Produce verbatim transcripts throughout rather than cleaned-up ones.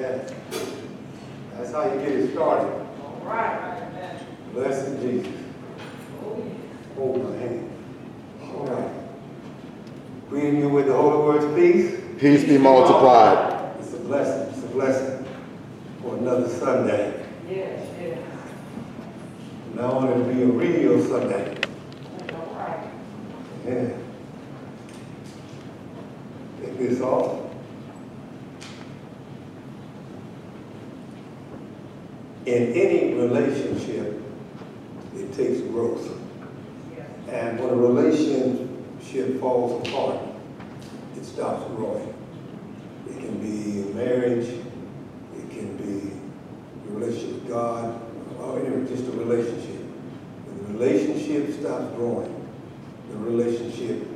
Yeah. That's how you get it started. All right. Blessed Jesus. Hold my hand. All right. Greeting you with the holy words, peace. Peace be multiplied. It's a blessing. It's a blessing for another Sunday. Yes, yes. Not only to be a real Sunday. That's all right. Yeah. Take this off. In any relationship, it takes growth. Yes. And when a relationship falls apart, it stops growing. It can be marriage, it can be your relationship with God, or just a relationship. When the relationship stops growing, the relationship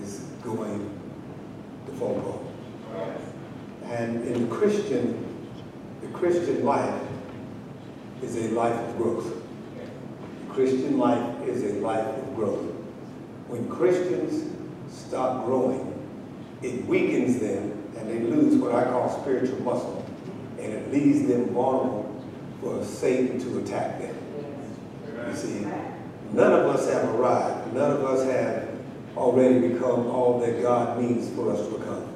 is going to fall apart. Yes. And in the Christian, the Christian life, is a life of growth. The Christian life is a life of growth. When Christians stop growing, it weakens them and they lose what I call spiritual muscle, and it leaves them vulnerable for Satan to attack them. You see, none of us have arrived. None of us have already become all that God means for us to become.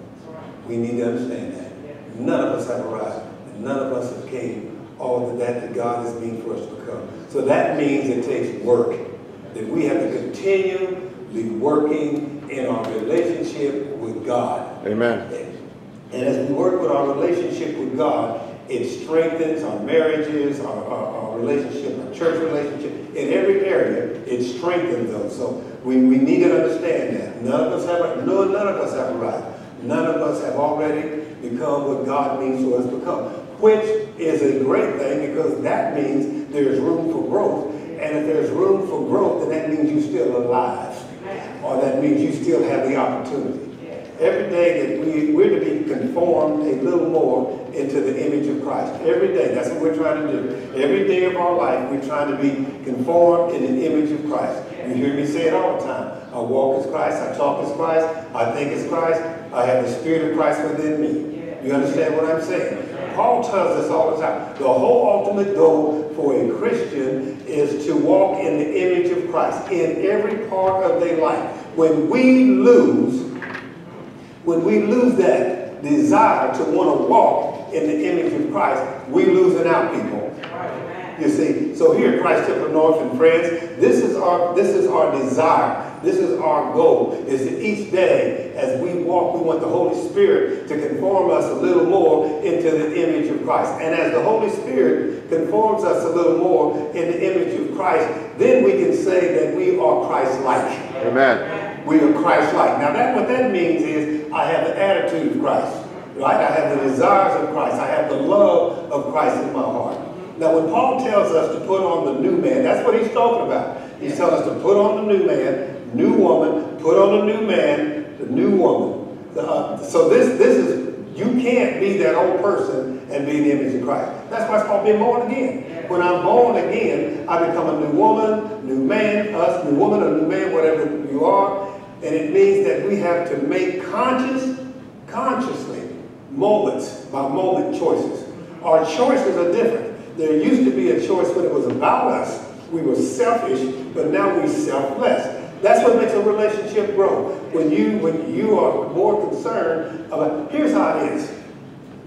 We need to understand that. None of us have arrived. And none of us have came all of that that God has meant for us to become. So that means it takes work. That we have to continually working in our relationship with God. Amen. And as we work with our relationship with God, it strengthens our marriages, our, our, our relationship, our church relationship. In every area, it strengthens them. So we, we need to understand that. None of us have, no, none of us have arrived. None of us have already become what God means for us to become. Which is a great thing, because that means there's room for growth. And if there's room for growth, then that means you're still alive. Or that means you still have the opportunity. Every day that we, we're to be conformed a little more into the image of Christ. Every day, that's what we're trying to do. Every day of our life, we're trying to be conformed in the image of Christ. You hear me say it all the time. I walk as Christ, I talk as Christ, I think as Christ, I have the Spirit of Christ within me. You understand what I'm saying? Paul tells us all the time, the whole ultimate goal for a Christian is to walk in the image of Christ in every part of their life. When we lose, when we lose that desire to want to walk in the image of Christ, we're losing out, people. You see, so here at Christ Temple North and friends, this is our this is our desire. This is our goal, is that each day as we walk, we want the Holy Spirit to conform us a little more into the image of Christ. And as the Holy Spirit conforms us a little more in the image of Christ, then we can say that we are Christ-like. Amen. We are Christ-like. Now that what that means is I have the attitude of Christ, right? I have the desires of Christ. I have the love of Christ in my heart. Now when Paul tells us to put on the new man, that's what he's talking about. He's telling us to put on the new man, new woman, put on a new man, the new woman. Uh, so this this is, you can't be that old person and be the image of Christ. That's why it's called being born again. When I'm born again, I become a new woman, new man, us, new woman, or new man, whatever you are. And it means that we have to make conscious, consciously, moments by moment choices. Our choices are different. There used to be a choice when it was about us. We were selfish, but now we're selfless. That's what makes a relationship grow. When you when you are more concerned about, here's how it is.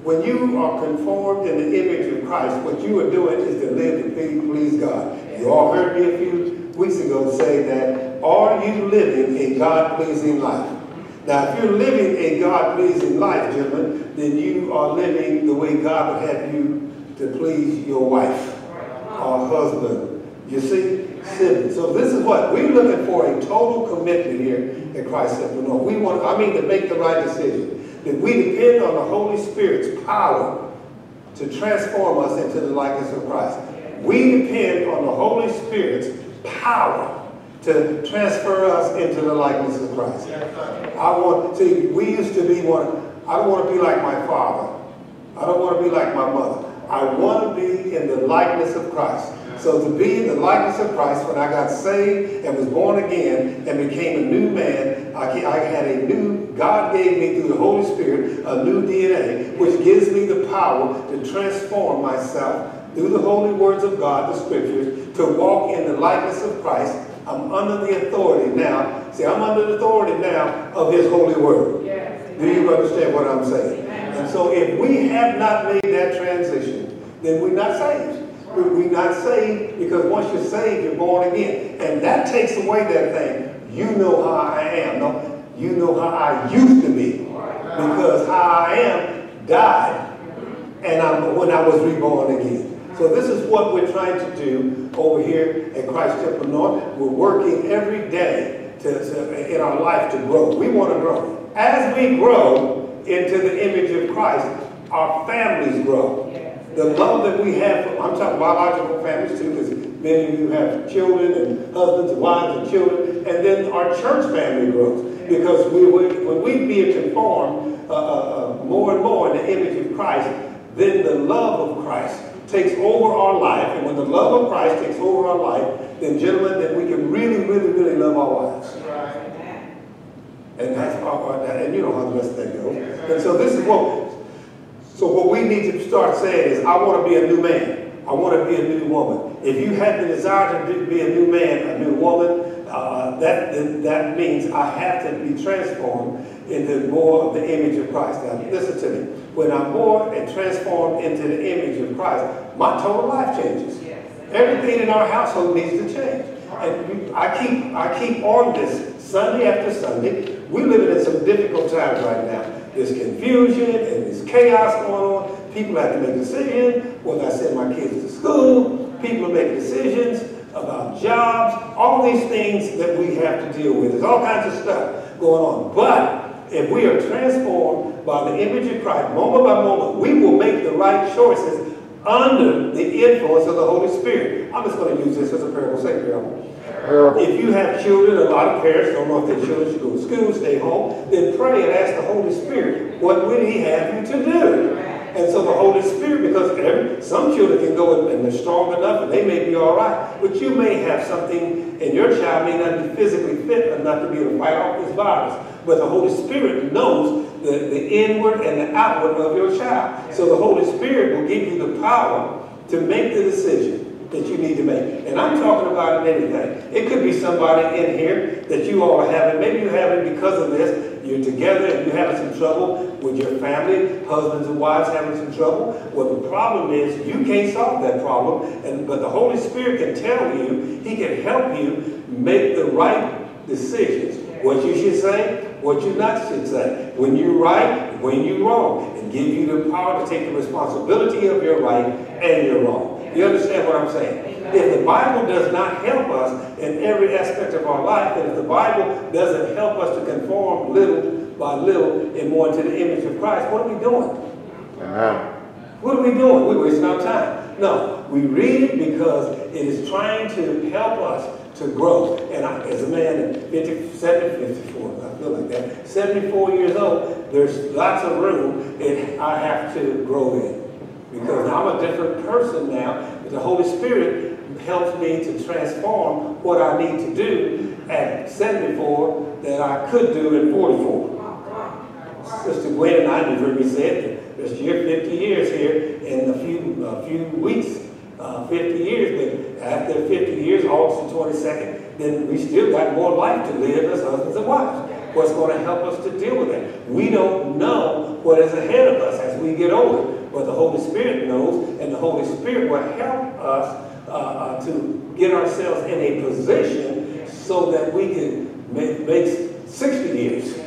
When you are conformed in the image of Christ, what you are doing is to live to please God. You all heard me a few weeks ago say that, are you living a God-pleasing life? Now, if you're living a God-pleasing life, gentlemen, then you are living the way God would have you to please your wife or husband. You see? So this is what we're looking for, a total commitment here at Christ Temple North. We want, I mean, to make the right decision. That we depend on the Holy Spirit's power to transform us into the likeness of Christ. We depend on the Holy Spirit's power to transfer us into the likeness of Christ. I want, see, we used to be one, I don't want to be like my father. I don't want to be like my mother. I want to be in the likeness of Christ. So to be in the likeness of Christ, when I got saved and was born again and became a new man, I had a new God gave me through the Holy Spirit a new D N A, which gives me the power to transform myself through the holy words of God, the scriptures, to walk in the likeness of Christ. I'm under the authority now. See, I'm under the authority now of his holy word. Yes. Do you understand what I'm saying? Yes. And so if we have not made that transition, then we're not saved. We're not saved because once you're saved, you're born again. And that takes away that thing. You know how I am. No? You know how I used to be. Because how I am died and I'm, when I was reborn again. So this is what we're trying to do over here at Christ Temple North. We're working every day to, to, in our life to grow. We want to grow. As we grow into the image of Christ, our families grow. The love that we have, for, I'm talking biological families too, because many of you have children and husbands and wives and children, and then our church family grows. Because we, when we be conformed uh, uh, more and more in the image of Christ, then the love of Christ takes over our life. And when the love of Christ takes over our life, then gentlemen, then we can really, really, really love our wives. Right. And that's our, and you know how the rest of that goes. And so this is what. So what we need to start saying is, I want to be a new man. I want to be a new woman. If you have the desire to be a new man, a new woman, uh, that, that means I have to be transformed into more of the image of Christ. Now, listen to me. When I'm born and transformed into the image of Christ, my total life changes. Everything in our household needs to change. And I keep, I keep on this Sunday after Sunday. We're living in some difficult times right now. There's confusion and there's chaos going on. People have to make decisions. Whether I send my kids to school, people make decisions about jobs, all these things that we have to deal with. There's all kinds of stuff going on. But if we are transformed by the image of Christ, moment by moment, we will make the right choices under the influence of the Holy Spirit. I'm just going to use this as a parable. Say, parable. If you have children, a lot of parents don't know if their children should go to school, stay home, then pray and ask the Holy Spirit, what would he have you to do? And so the Holy Spirit, because every, some children can go and they're strong enough and they may be all right, but you may have something and your child may not be physically fit enough to be able to fight off this virus. But the Holy Spirit knows the, the inward and the outward of your child. So the Holy Spirit will give you the power to make the decision that you need to make. And I'm talking about it in anything. It could be somebody in here that you all are having. Maybe you're having because of this. You're together and you're having some trouble with your family. Husbands and wives having some trouble. Well, the problem is you can't solve that problem. And but the Holy Spirit can tell you. He can help you make the right decisions. What you should say, what you not should say. When you're right, when you're wrong. And give you the power to take the responsibility of your right and your wrong. You understand what I'm saying? Amen. If the Bible does not help us in every aspect of our life, and if the Bible doesn't help us to conform little by little and more into the image of Christ, what are we doing? Amen. What are we doing? We're wasting our time. No, we read it because it is trying to help us to grow. And I, as a man, fifty, seventy, fifty-four, I feel like that, seventy-four years old, there's lots of room that I have to grow in. Because I'm a different person now. The Holy Spirit helps me to transform what I need to do at seventy-four that I could do at forty-four. Sister Gwen and I just heard me say it. This year, fifty years here in a few, a few weeks, uh, fifty years. But after fifty years, August the twenty-second, then we still got more life to live as husbands and wives. What's going to help us to deal with that? We don't know what is ahead of us as we get older. But the Holy Spirit knows, and the Holy Spirit will help us uh, uh, to get ourselves in a position so that we can make, make sixty years.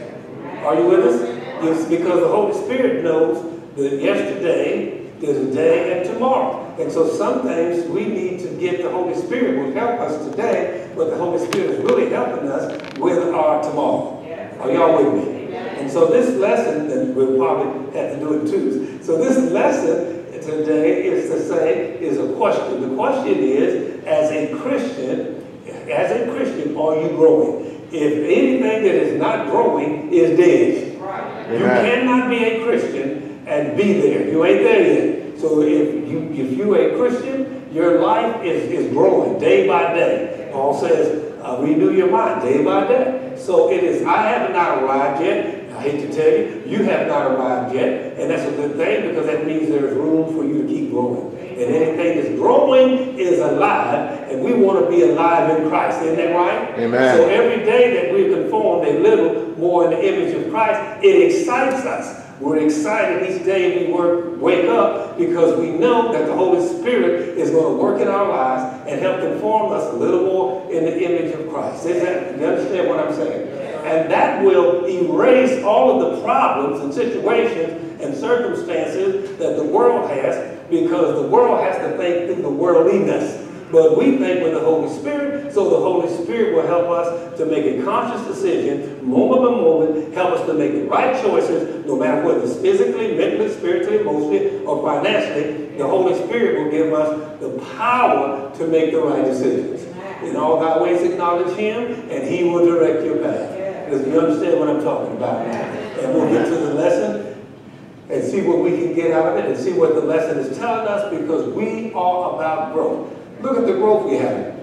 Are you with us? It's because the Holy Spirit knows that yesterday, there's a day, and tomorrow. And so some things we need to get the Holy Spirit will help us today, but the Holy Spirit is really helping us with our tomorrow. Are y'all with me? And so this lesson, and we'll probably have to do it too. So this lesson today is to say, is a question. The question is, as a Christian, as a Christian, are you growing? If anything that is not growing is dead. Right. You cannot be a Christian and be there. You ain't there yet. So if you if you a Christian, your life is, is growing day by day. Paul says, uh, renew your mind day by day. So it is, I have not arrived yet. I hate to tell you, you have not arrived yet, and that's a good thing because that means there is room for you to keep growing. And anything that's growing is alive, and we want to be alive in Christ. Isn't that right? Amen. So every day that we conform a little more in the image of Christ, it excites us. We're excited each day we work, wake up because we know that the Holy Spirit is going to work in our lives and help conform us a little more in the image of Christ. Is that, you understand what I'm saying? And that will erase all of the problems and situations and circumstances that the world has, because the world has to think through the worldliness. But we think with the Holy Spirit, so the Holy Spirit will help us to make a conscious decision, moment by moment, help us to make the right choices, no matter whether it's physically, mentally, spiritually, emotionally, or financially. The Holy Spirit will give us the power to make the right decisions. In all thy ways acknowledge Him, and He will direct your path. Because you understand what I'm talking about now. And we'll get to the lesson and see what we can get out of it and see what the lesson is telling us, because we are about growth. Look at the growth we have.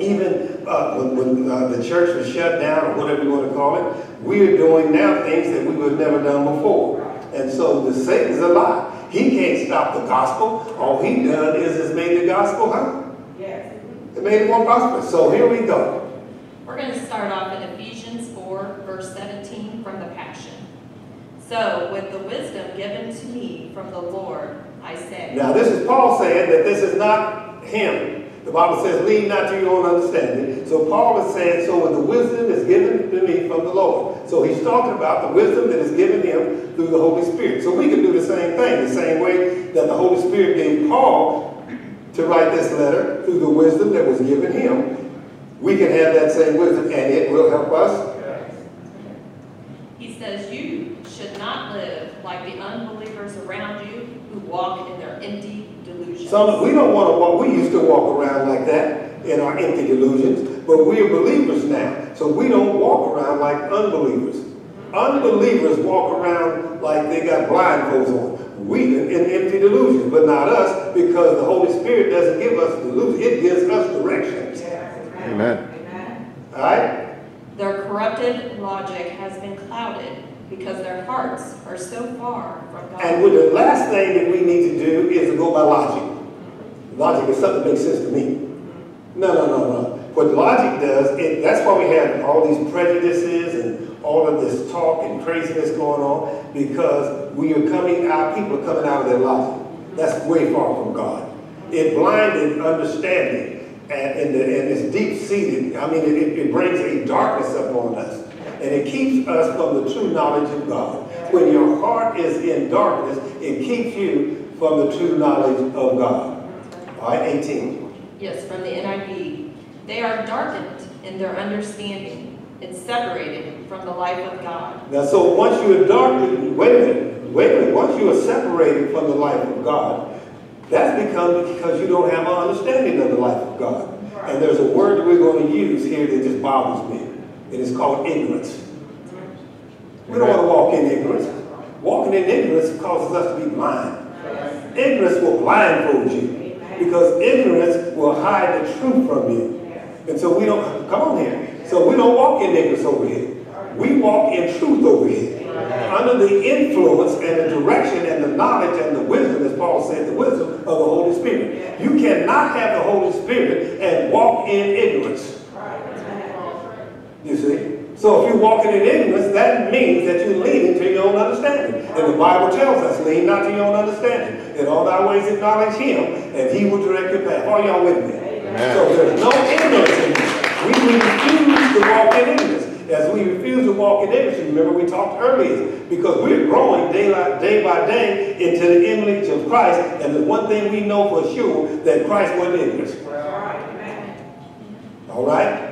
Even uh, when, when uh, the church was shut down, or whatever you want to call it, we are doing now things that we would have never done before. And so the Satan's a lie. He can't stop the gospel. All he done is has made the gospel huh? Yes. It made it more prosperous. So here we go. We're going to start off in Ephesians four, verse seventeen from the Passion. So, with the wisdom given to me from the Lord, I say. Now, this is Paul saying that this is not him. The Bible says, lean not to your own understanding. So, Paul is saying, so with the wisdom is given to me from the Lord. So, he's talking about the wisdom that is given him through the Holy Spirit. So, we can do the same thing, the same way that the Holy Spirit gave Paul to write this letter through the wisdom that was given him. We can have that same wisdom, and it will help us. Yes. He says, you should not live like the unbelievers around you who walk in their empty delusions. Some, we don't want to walk. We used to walk around like that in our empty delusions, but we're believers now, so we don't walk around like unbelievers. Mm-hmm. Unbelievers walk around like they got blindfolds on. We in empty delusions, but not us, because the Holy Spirit doesn't give us delusions. It gives us directions. Yeah. Amen. Amen. All right? Their corrupted logic has been clouded because their hearts are so far from God. And the last thing that we need to do is to go by logic. Logic is something that makes sense to me. No, no, no, no. What logic does, it, that's why we have all these prejudices and all of this talk and craziness going on, because we are coming out, people are coming out of their logic. That's way far from God. It blinded understanding. And, the, and it's deep-seated. I mean, it, it brings a darkness upon us. And it keeps us from the true knowledge of God. When your heart is in darkness, it keeps you from the true knowledge of God. All right, eighteen. Yes, from the N I V. They are darkened in their understanding and separated from the life of God. Now, so once you are darkened, wait a minute, wait a minute. Once you are separated from the life of God, that's because, because you don't have an understanding of the life of God. Right. And there's a word that we're going to use here that just bothers me. And it's called ignorance. We don't want to walk in ignorance. Walking in ignorance causes us to be blind. Yes. Ignorance will blindfold you. Amen. Because ignorance will hide the truth from you. Yes. And so we don't, come on here. Yes. So we don't walk in ignorance over here. Right. We walk in truth over here. Under the influence and the direction and the knowledge and the wisdom, as Paul said, the wisdom of the Holy Spirit. You cannot have the Holy Spirit and walk in ignorance. You see? So if you're walking in ignorance, that means that you're leaning to your own understanding. And the Bible tells us, lean not to your own understanding. In all thy ways acknowledge Him, and He will direct your path. Are y'all with me? Amen. So there's no ignorance in you. We refuse to walk in ignorance. As we refuse to walk in ignorance, remember we talked earlier, because we're growing day by, day by day into the image of Christ, and the one thing we know for sure, that Christ wasn't ignorant. All right?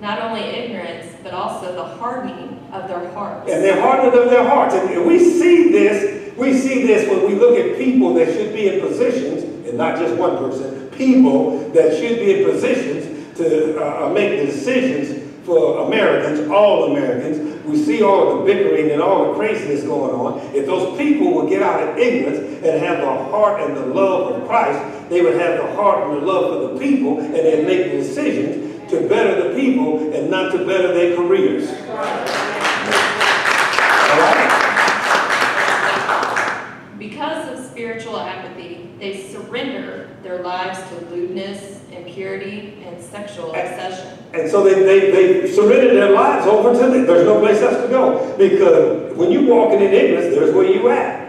Not only ignorance, but also the hardening of their hearts. And they're hardening of their hearts. And we see this, we see this when we look at people that should be in positions, and not just one person, people that should be in positions to uh, make the decisions for Americans, all Americans. We see all the bickering and all the craziness going on. If those people would get out of ignorance and have the heart and the love of Christ, they would have the heart and the love for the people, and they'd make decisions to better the people and not to better their careers. All right? They surrender their lives to lewdness, impurity, and sexual obsession. And so they, they, they surrender their lives over to them. There's no place else to go. Because when you're walking in ignorance, there's where you at.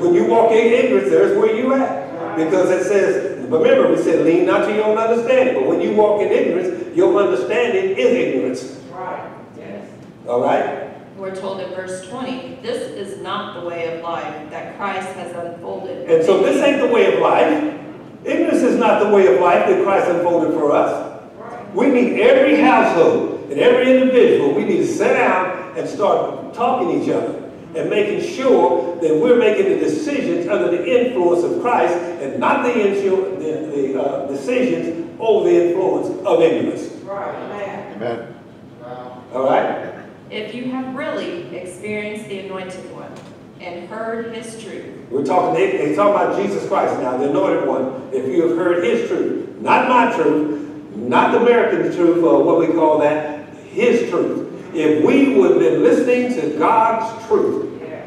When you walk in ignorance, there's where you at. Because it says, remember, we said, lean not to your own understanding. But when you walk in ignorance, your understanding is ignorance. Right. Yes. All right? We're told in verse twenty, this is not the way of life that Christ has unfolded. And so this ain't the way of life. Ignorance is not the way of life that Christ unfolded for us. Right. We need every household and every individual, we need to sit down and start talking to each other and making sure that we're making the decisions under the influence of Christ and not the, insu the, the uh, decisions over the influence of ignorance. Right. Amen. Amen. Wow. All right? If you have really experienced the Anointed One and heard His truth. We're talking, they, they're talking about Jesus Christ now, the Anointed One. If you have heard His truth, not my truth, not the American truth, or what we call that, His truth. If we would have been listening to God's truth,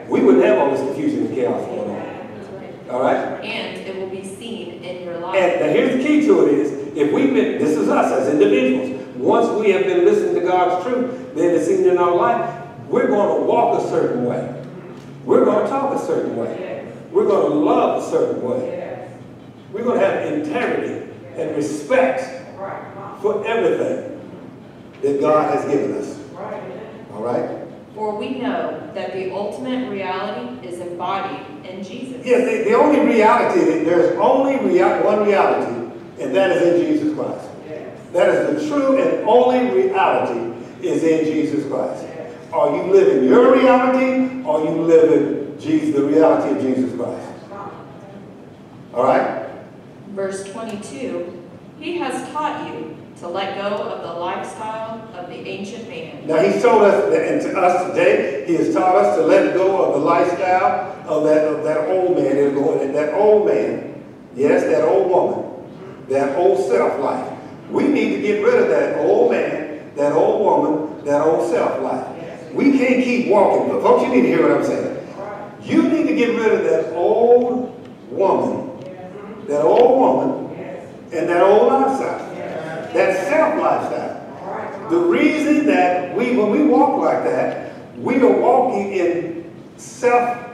we wouldn't have all this confusion and chaos going on. All right? And it will be seen in your life. And now here's the key to it is, if we've been, this is us as individuals. Once we have been listening to God's truth, then it's seen in our life, we're going to walk a certain way. We're going to talk a certain way. We're going to love a certain way. We're going to have integrity and respect for everything that God has given us. All right? For we know that the ultimate reality is embodied in Jesus. Yes, the, the only reality, there's only rea- one reality, and that is in Jesus Christ. That is the true and only reality is in Jesus Christ. Are you living your reality or are you living Jesus, the reality of Jesus Christ? All right? Verse twenty-two, He has taught you to let go of the lifestyle of the ancient man. Now He's told us, and to us today, He has taught us to let go of the lifestyle of that, of that old man. That old man, yes, that old woman, that old self-life. We need to get rid of that old man, that old woman, that old self-life. We can't keep walking. But folks, you need to hear what I'm saying. You need to get rid of that old woman, that old woman, and that old lifestyle, that self-lifestyle. The reason that we, when we walk like that, we are walking in selfless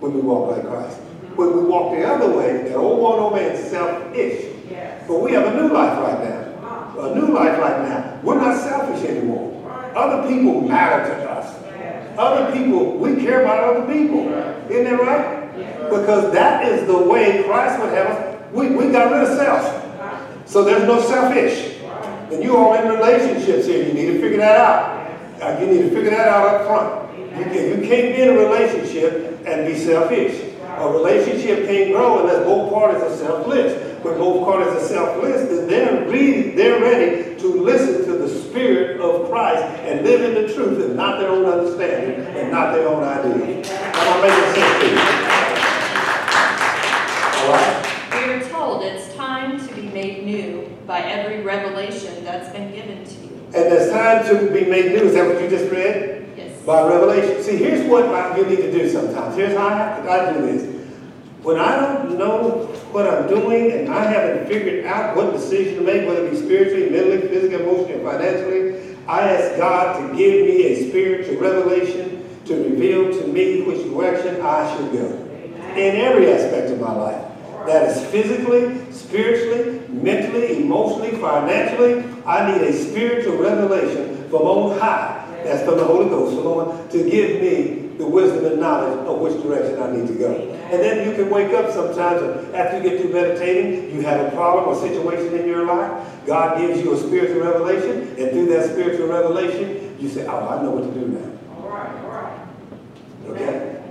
when we walk like Christ. When we walk the other way, that old one, old man is selfish. Yes. But we have a new life right now. Wow. A new life right now. We're not selfish anymore. Right. Other people matter to us. Yes. Other people, we care about other people. Right. Isn't that right? Yes. Because that is the way Christ would have us. We, we got rid of self. Right. So there's no selfish. Right. And you all in relationships here. You need to figure that out. Yes. You need to figure that out up front. Yes. You, can, you can't be in a relationship and be selfish. A relationship can't grow unless both parties are selfless. When both parties are selfless, then they're ready, they're ready to listen to the Spirit of Christ and live in the truth and not their own understanding and not their own ideas. I'm making sense to you. All right. We are told it's time to be made new by every revelation that's been given to you. And it's time to be made new. Is that what you just read? By revelation. See, here's what I, you need to do sometimes. Here's how I, I do this. When I don't know what I'm doing and I haven't figured out what decision to make, whether it be spiritually, mentally, physically, emotionally, and financially, I ask God to give me a spiritual revelation to reveal to me which direction I should go. In every aspect of my life. That is physically, spiritually, mentally, emotionally, financially. I need a spiritual revelation from on high. That's from the Holy Ghost, Lord, to give me the wisdom and knowledge of which direction I need to go. And then you can wake up sometimes, and after you get through meditating, you have a problem or situation in your life. God gives you a spiritual revelation, and through that spiritual revelation, you say, oh, I know what to do now. All right, all right. Okay?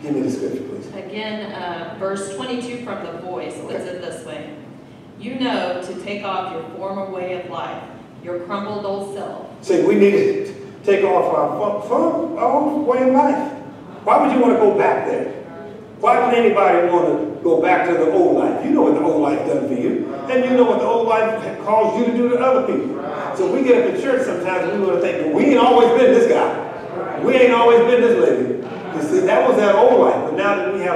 Give me the scripture, please. Again, uh, verse twenty-two from The Voice puts it this way. You know to take off your former way of life, your crumbled old self. See, we need it. Take off our fun, our way of life. Why would you want to go back there? Why would anybody want to go back to the old life? You know what the old life done for you. And you know what the old life caused you to do to other people. So we get up in church sometimes and we want to think, we ain't always been this guy. We ain't always been this lady. You see, that was that old life.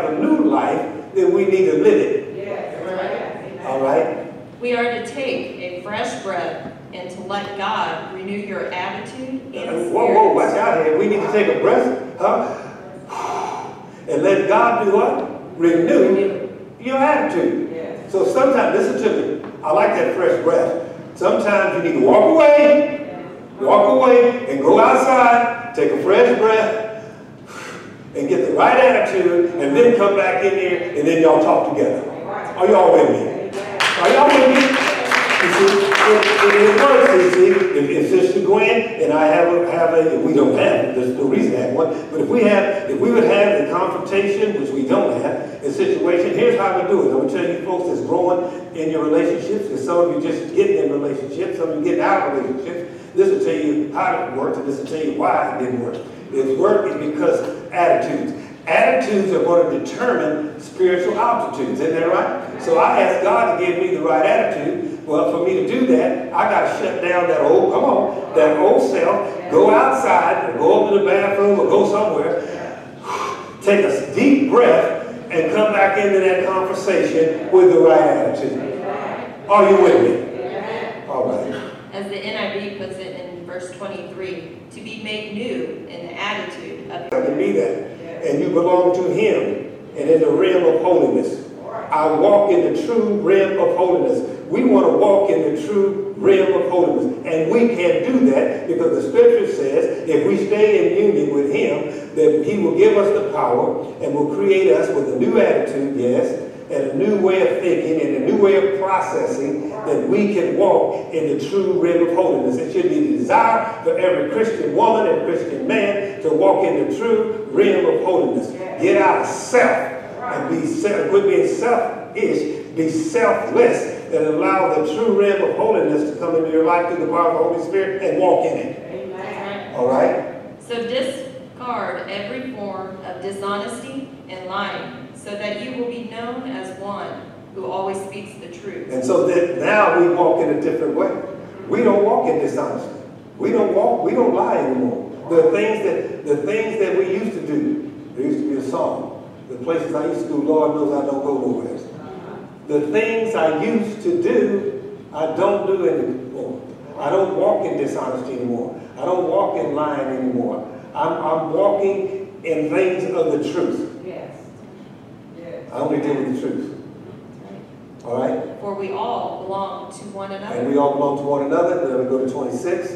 have a new life, then we need to live it. Yes. Right. All right? We are to take a fresh breath and to let God renew your attitude and Whoa, whoa, watch out here. We need to take a breath, huh? And let God do what? Renew, Renew. your attitude. Yes. So sometimes, listen to me. I like that fresh breath. Sometimes you need to walk away. Walk away and go outside, take a fresh breath, and get the right attitude, and then come back in here, and then y'all talk together. Are y'all with me? Are y'all with me? You see, it works, you see. If, if Sister Gwen and I have a, have a, if we don't have it, there's no reason to have one, but if we have, if we would have the confrontation, which we don't have, in situation, here's how we do it. I'm going to tell you folks that's growing in your relationships, and some of you just getting in relationships, some of you getting out of relationships. This will tell you how it worked, and this will tell you why it didn't work. It worked because attitudes. Attitudes are going to determine spiritual altitudes. Isn't that right? So I asked God to give me the right attitude. Well, for me to do that, I got to shut down that old, come on, that old self, go outside, or go up to the bathroom, or go somewhere, take a deep breath, and come back into that conversation with the right attitude. Are you with me? All right. As the N I V puts it in verse twenty-three, to be made new in the attitude of... I can be that. Yes. And you belong to Him and in the realm of holiness. Right. I walk in the true realm of holiness. We want to walk in the true realm of holiness. And we can do that because the Scripture says if we stay in union with Him, that He will give us the power and will create us with a new attitude, yes, and a new way of thinking and a new way of processing that we can walk in the true realm of holiness. It should be the desire for every Christian woman and Christian man to walk in the true realm of holiness. Get out of self and be self, quit being selfish, be selfless, and allow the true realm of holiness to come into your life through the power of the Holy Spirit and walk in it. Amen. All right? So discard every form of dishonesty and lying, so that you will be known as one who always speaks the truth. And so that now we walk in a different way. We don't walk in dishonesty. We don't walk, we don't lie anymore. The things that the things that we used to do, there used to be a song. The places I used to do, Lord knows I don't go nowhere. The things I used to do, I don't do anymore. I don't walk in dishonesty anymore. I don't walk in lying anymore. I'm, I'm walking in things of the truth. I only deal with the truth. All right? For we all belong to one another. And we all belong to one another. We're going to go to twenty-six.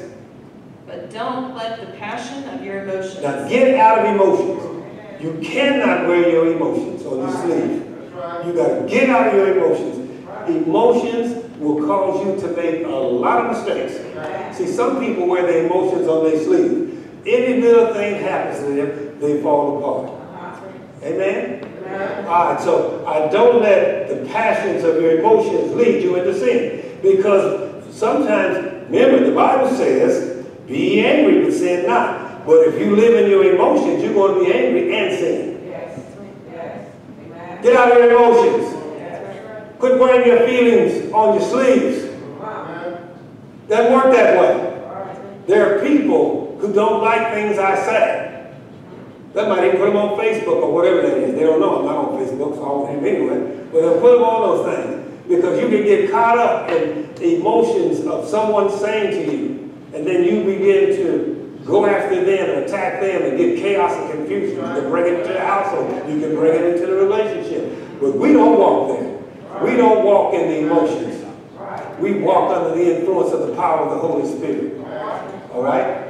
But don't let the passion of your emotions... Now get out of emotions. You cannot wear your emotions on your sleeve. You got to get out of your emotions. Emotions will cause you to make a lot of mistakes. See, some people wear their emotions on their sleeve. Any little thing happens to them, they fall apart. Amen? All right, so I don't let the passions of your emotions lead you into sin. Because sometimes, remember, the Bible says, be angry but sin not. But if you live in your emotions, you're going to be angry and sin. Yes. Yes. Amen. Get out of your emotions. Yes. Quit wearing your feelings on your sleeves. Wow. Doesn't work that way. Right. There are people who don't like things I say. That might even put them on Facebook or whatever that is. They don't know. I'm not on Facebook, so I won't have them anyway. But they'll put them on those things. Because you can get caught up in emotions of someone saying to you, and then you begin to go after them and attack them and get chaos and confusion. You can bring it into the household. You can bring it into the relationship. But we don't walk there. We don't walk in the emotions. We walk under the influence of the power of the Holy Spirit. All right?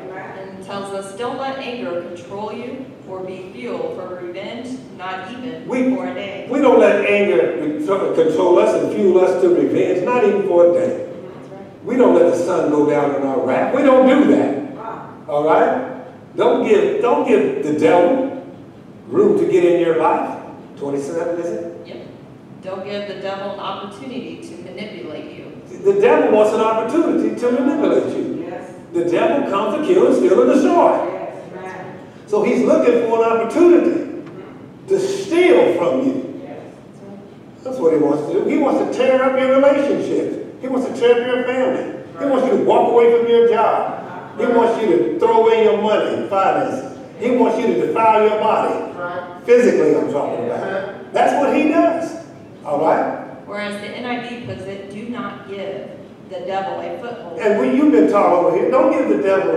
Tells us, don't let anger control you or be fuel for revenge, not even we, for a day. We don't let anger control us and fuel us to revenge, not even for a day. Right. We don't let the sun go down in our wrath. We don't do that. Wow. All right? Don't give, don't give the devil room to get in your life. twenty-seven, is it? Yep. Don't give the devil an opportunity to manipulate you. The devil wants an opportunity to manipulate you. The devil comes to kill and steal and destroy. So he's looking for an opportunity to steal from you. That's what he wants to do. He wants to tear up your relationships. He wants to tear up your family. He wants you to walk away from your job. He wants you to throw away your money and finances. He wants you to defile your body. Right. Physically, I'm talking yeah. about. That's what he does. All right? Whereas the N I V puts it, do not give the devil a foothold. And when you've been taught over here, don't give the devil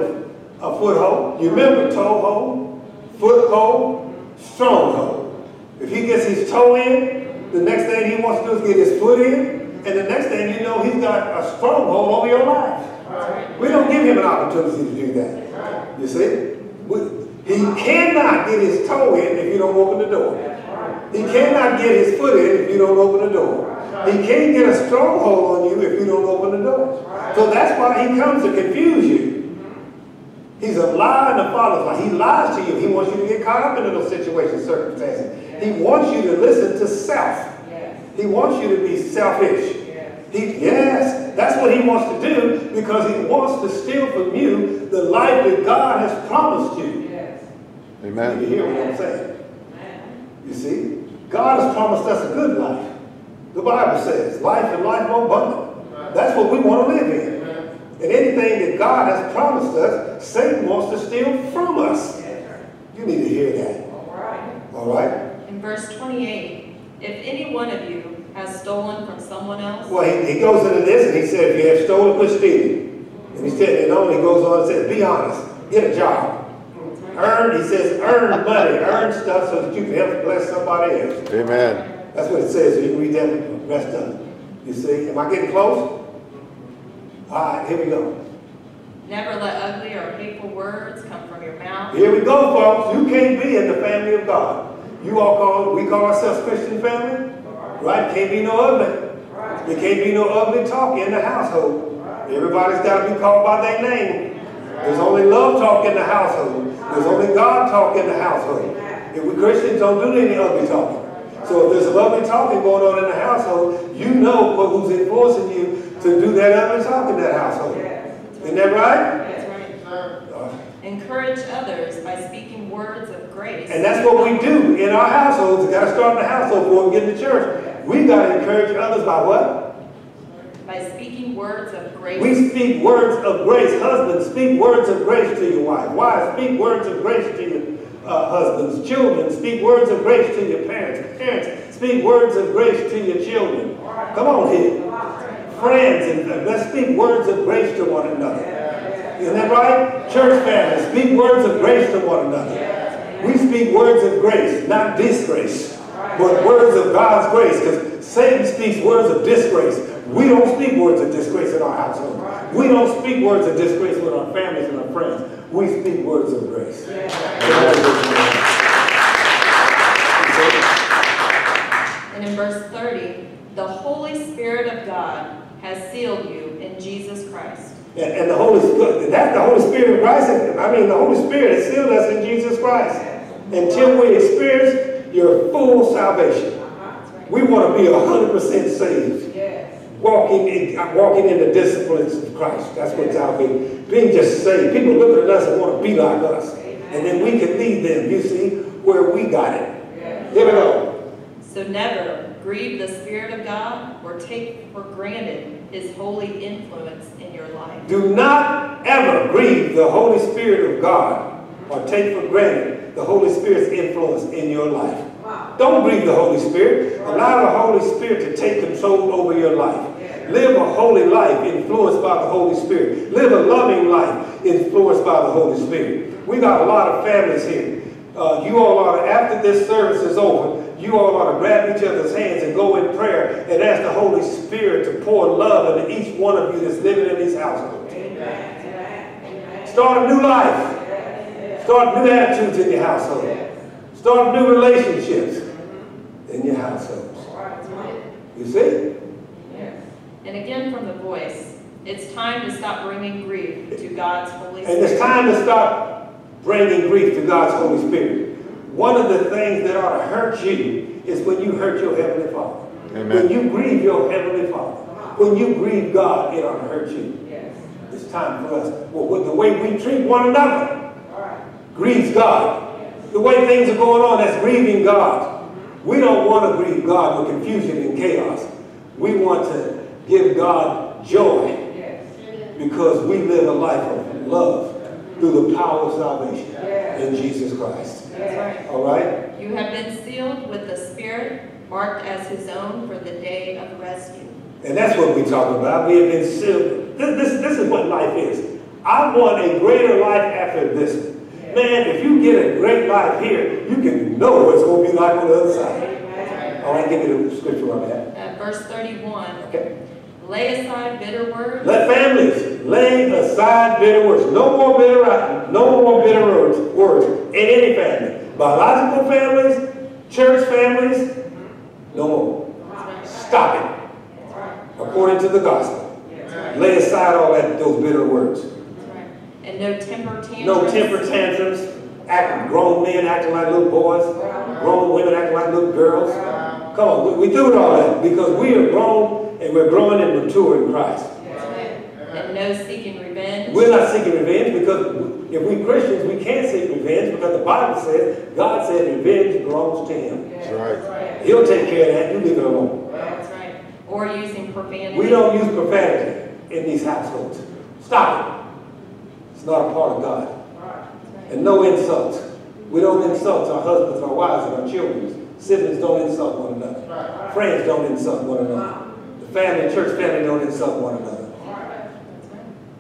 a, a foothold. You remember toehold, foothold, stronghold. If he gets his toe in, the next thing he wants to do is get his foot in. And the next thing you know, he's got a stronghold over your life. Right. We don't give him an opportunity to do that. Right. You see? We, he cannot get his toe in if you don't open the door. Right. He cannot get his foot in if you don't open the door. Right. He can't get a stronghold on you if you don't open the door. Right. So that's why he comes to confuse you. He's a liar and a father's lie. He lies to you. He wants you to get caught up in those situations, circumstances. Yes. He wants you to listen to self. He wants you to be selfish. Yes. He, yes, that's what he wants to do, because he wants to steal from you the life that God has promised you. Yes. Amen. You hear what I'm saying? Amen. You see, God has promised us a good life. The Bible says, life and life more abundant. Right. That's what we want to live in. Amen. And anything that God has promised us, Satan wants to steal from us. Yes. You need to hear that. All right. All right. In verse twenty-eight. If any one of you has stolen from someone else. Well, he, he goes into this and he said, if you have stolen, quit stealing. And he said, and only goes on and says, be honest, get a job. Earn, he says, earn money, earn stuff so that you can help bless somebody else. Amen. That's what it says. So you can read that rest of it. You see, am I getting close? All right, here we go. Never let ugly or hateful words come from your mouth. Here we go, folks. You can't be in the family of God. You all call, we call ourselves Christian family, right? Can't be no ugly. There can't be no ugly talk in the household. Everybody's got to be called by their name. There's only love talk in the household. There's only God talk in the household. If we Christians don't do any ugly talking. So if there's some ugly talking going on in the household, you know who's enforcing you to do that ugly talk in that household. Isn't that right? Encourage others by speaking words of grace. And that's what we do in our households. We've got to start in the household before we get in the church. We've got to encourage others by what? By speaking words of grace. We speak words of grace. Husbands, speak words of grace to your wife. Wives, speak words of grace to your uh, husbands. Children, speak words of grace to your parents. Parents, speak words of grace to your children. Come on here. Friends, and let's speak words of grace to one another. Isn't that right? Church families, speak words of grace to one another. We speak words of grace, not disgrace, but words of God's grace, because Satan speaks words of disgrace. We don't speak words of disgrace in our household. We don't speak words of disgrace with our families and our friends. We speak words of grace. And in verse thirty, the Holy Spirit of God has sealed you in Jesus Christ. And, and the Holy Spirit, that's the Holy Spirit of Christ. I mean, the Holy Spirit has sealed us in Jesus Christ. Until we experience your full salvation. We want to be one hundred percent saved. Yes. Walking in, walking in the disciplines of Christ. That's what I mean. Being just saved. People look at us and want to be like us. Amen. And then we can lead them, you see, where we got it. Yes. Here we go. So never grieve the Spirit of God or take for granted His holy influence in your life. Do not ever grieve the Holy Spirit of God or take for granted the Holy Spirit's influence in your life. Wow. Don't grieve the Holy Spirit. Right. Allow the Holy Spirit to take control over your life. Yeah. Live a holy life influenced by the Holy Spirit. Live a loving life influenced by the Holy Spirit. We got a lot of families here. Uh, you all ought to, after this service is over, you all ought to grab each other's hands and go in prayer and ask the Holy Spirit to pour love into each one of you that's living in these households. Amen. Amen. Start a new life. Amen. Start new attitudes in your household. Yes. Start new relationships in your households. Right. You see? Yes. And again from The Voice, it's time to stop bringing grief to God's Holy Spirit. And it's time to stop bringing grief to God's Holy Spirit. One of the things that ought to hurt you is when you hurt your Heavenly Father. Amen. When you grieve your Heavenly Father. When you grieve God, it ought to hurt you. Yes. It's time for us. Well, the way we treat one another right. grieves God. Yes. The way things are going on, that's grieving God. We don't want to grieve God with confusion and chaos. We want to give God joy yes. because we live a life of love. through the power of salvation yes. in Jesus Christ. Yes. All right? You have been sealed with the Spirit, marked as his own for the day of rescue. And that's what we're talking about. We have been sealed. This, this, this is what life is. I want a greater life after this. Yes. Man, if you get a great life here, you can know what it's going to be like on the other side. Yes. All right, give me the scripture on that. Uh, verse thirty-one. Okay. Lay aside bitter words. Let families lay aside bitter words. No more bitter, no more bitter words in any family. Biological families, church families, no more. Stop it. According to the gospel. Lay aside all that, those bitter words. And no temper tantrums. No temper tantrums. Act, grown men acting like little boys. Grown women acting like little girls. Come on, we, we do all that because we are grown. And we're growing and mature in Christ. Yes. And no seeking revenge. We're not seeking revenge because if we're Christians, we can't seek revenge because the Bible says, God said revenge belongs to him. Yes. That's right. He'll take care of that. You leave it alone. That's right. Or using profanity. We don't use profanity in these households. Stop it. It's not a part of God. Right. And no insults. We don't insult our husbands, our wives, and our children. Siblings don't insult one another. Right. Friends don't insult one another. Wow. Family, church family don't insult one another.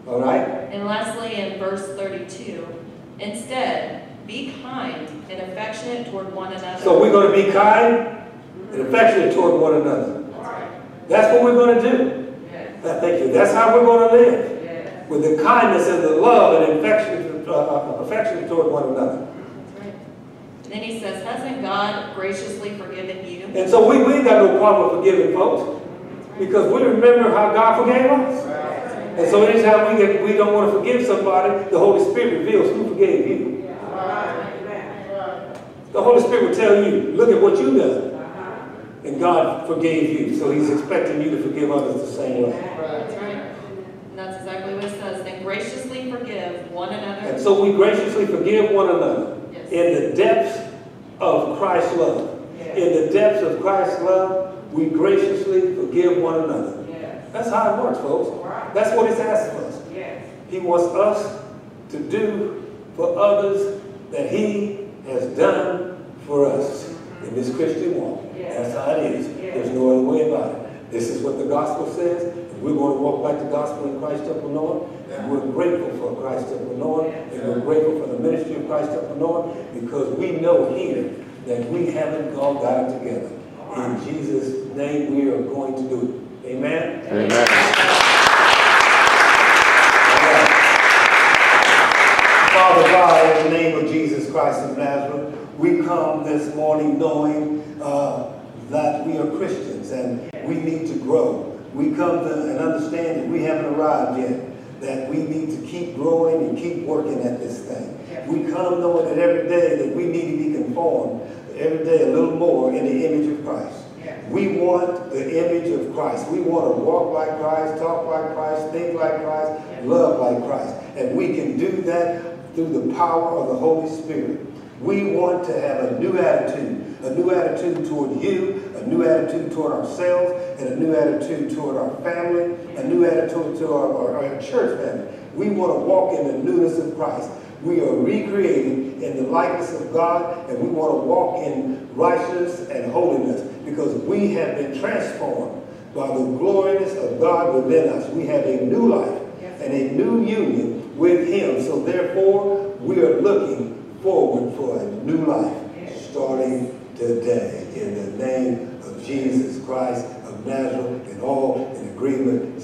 All right? And lastly, in verse thirty-two, instead, be kind and affectionate toward one another. So we're going to be kind and affectionate toward one another. That's what we're going to do. Yes. Thank you. That's how we're going to live. Yes. With the kindness and the love and affection, uh, affection toward one another. And then he says, hasn't God graciously forgiven you? And so we, we ain't got no problem forgiving folks. Because we remember how God forgave us. Right. And so anytime we, get, we don't want to forgive somebody, the Holy Spirit reveals who forgave you. Yeah. Right. The Holy Spirit will tell you, look at what you done. Uh-huh. And God forgave you. So he's expecting you to forgive others the same way. Right. That's right. And that's exactly what it says. Then graciously forgive one another. And so we graciously forgive one another. Yes. In the depths of Christ's love. Yes. In the depths of Christ's love. We graciously forgive one another. Yes. That's how it works, folks. Right. That's what he's asked of us. Yes. He wants us to do for others that he has done for us in this Christian walk. Yes. That's how it is. Yes. There's no other way about it. This is what the gospel says. And we're going to walk like the gospel in Christ Temple North. And we're grateful for Christ Temple North. Yes. And we're grateful for the ministry of Christ Temple North because we know here that we haven't all got it together. In Jesus' name, we are going to do it. Amen? Amen. Amen. Father God, in the name of Jesus Christ of Nazareth, we come this morning knowing uh, that we are Christians and we need to grow. We come to and understand that we haven't arrived yet, that we need to keep growing and keep working at this thing. We come knowing that every day that we need to be conformed every day a little more in the image of Christ. Yes. We want the image of Christ. We want to walk like Christ, talk like Christ, think like Christ, yes. love like Christ. And we can do that through the power of the Holy Spirit. We want to have a new attitude, a new attitude toward you, a new attitude toward ourselves, and a new attitude toward our family, yes. a new attitude toward our, our, our church family. We want to walk in the newness of Christ. We are recreated in the likeness of God, and we want to walk in righteousness and holiness because we have been transformed by the gloriness of God within us. We have a new life and a new union with him. So therefore, we are looking forward for a new life starting today in the name of Jesus Christ of Nazareth and all in agreement.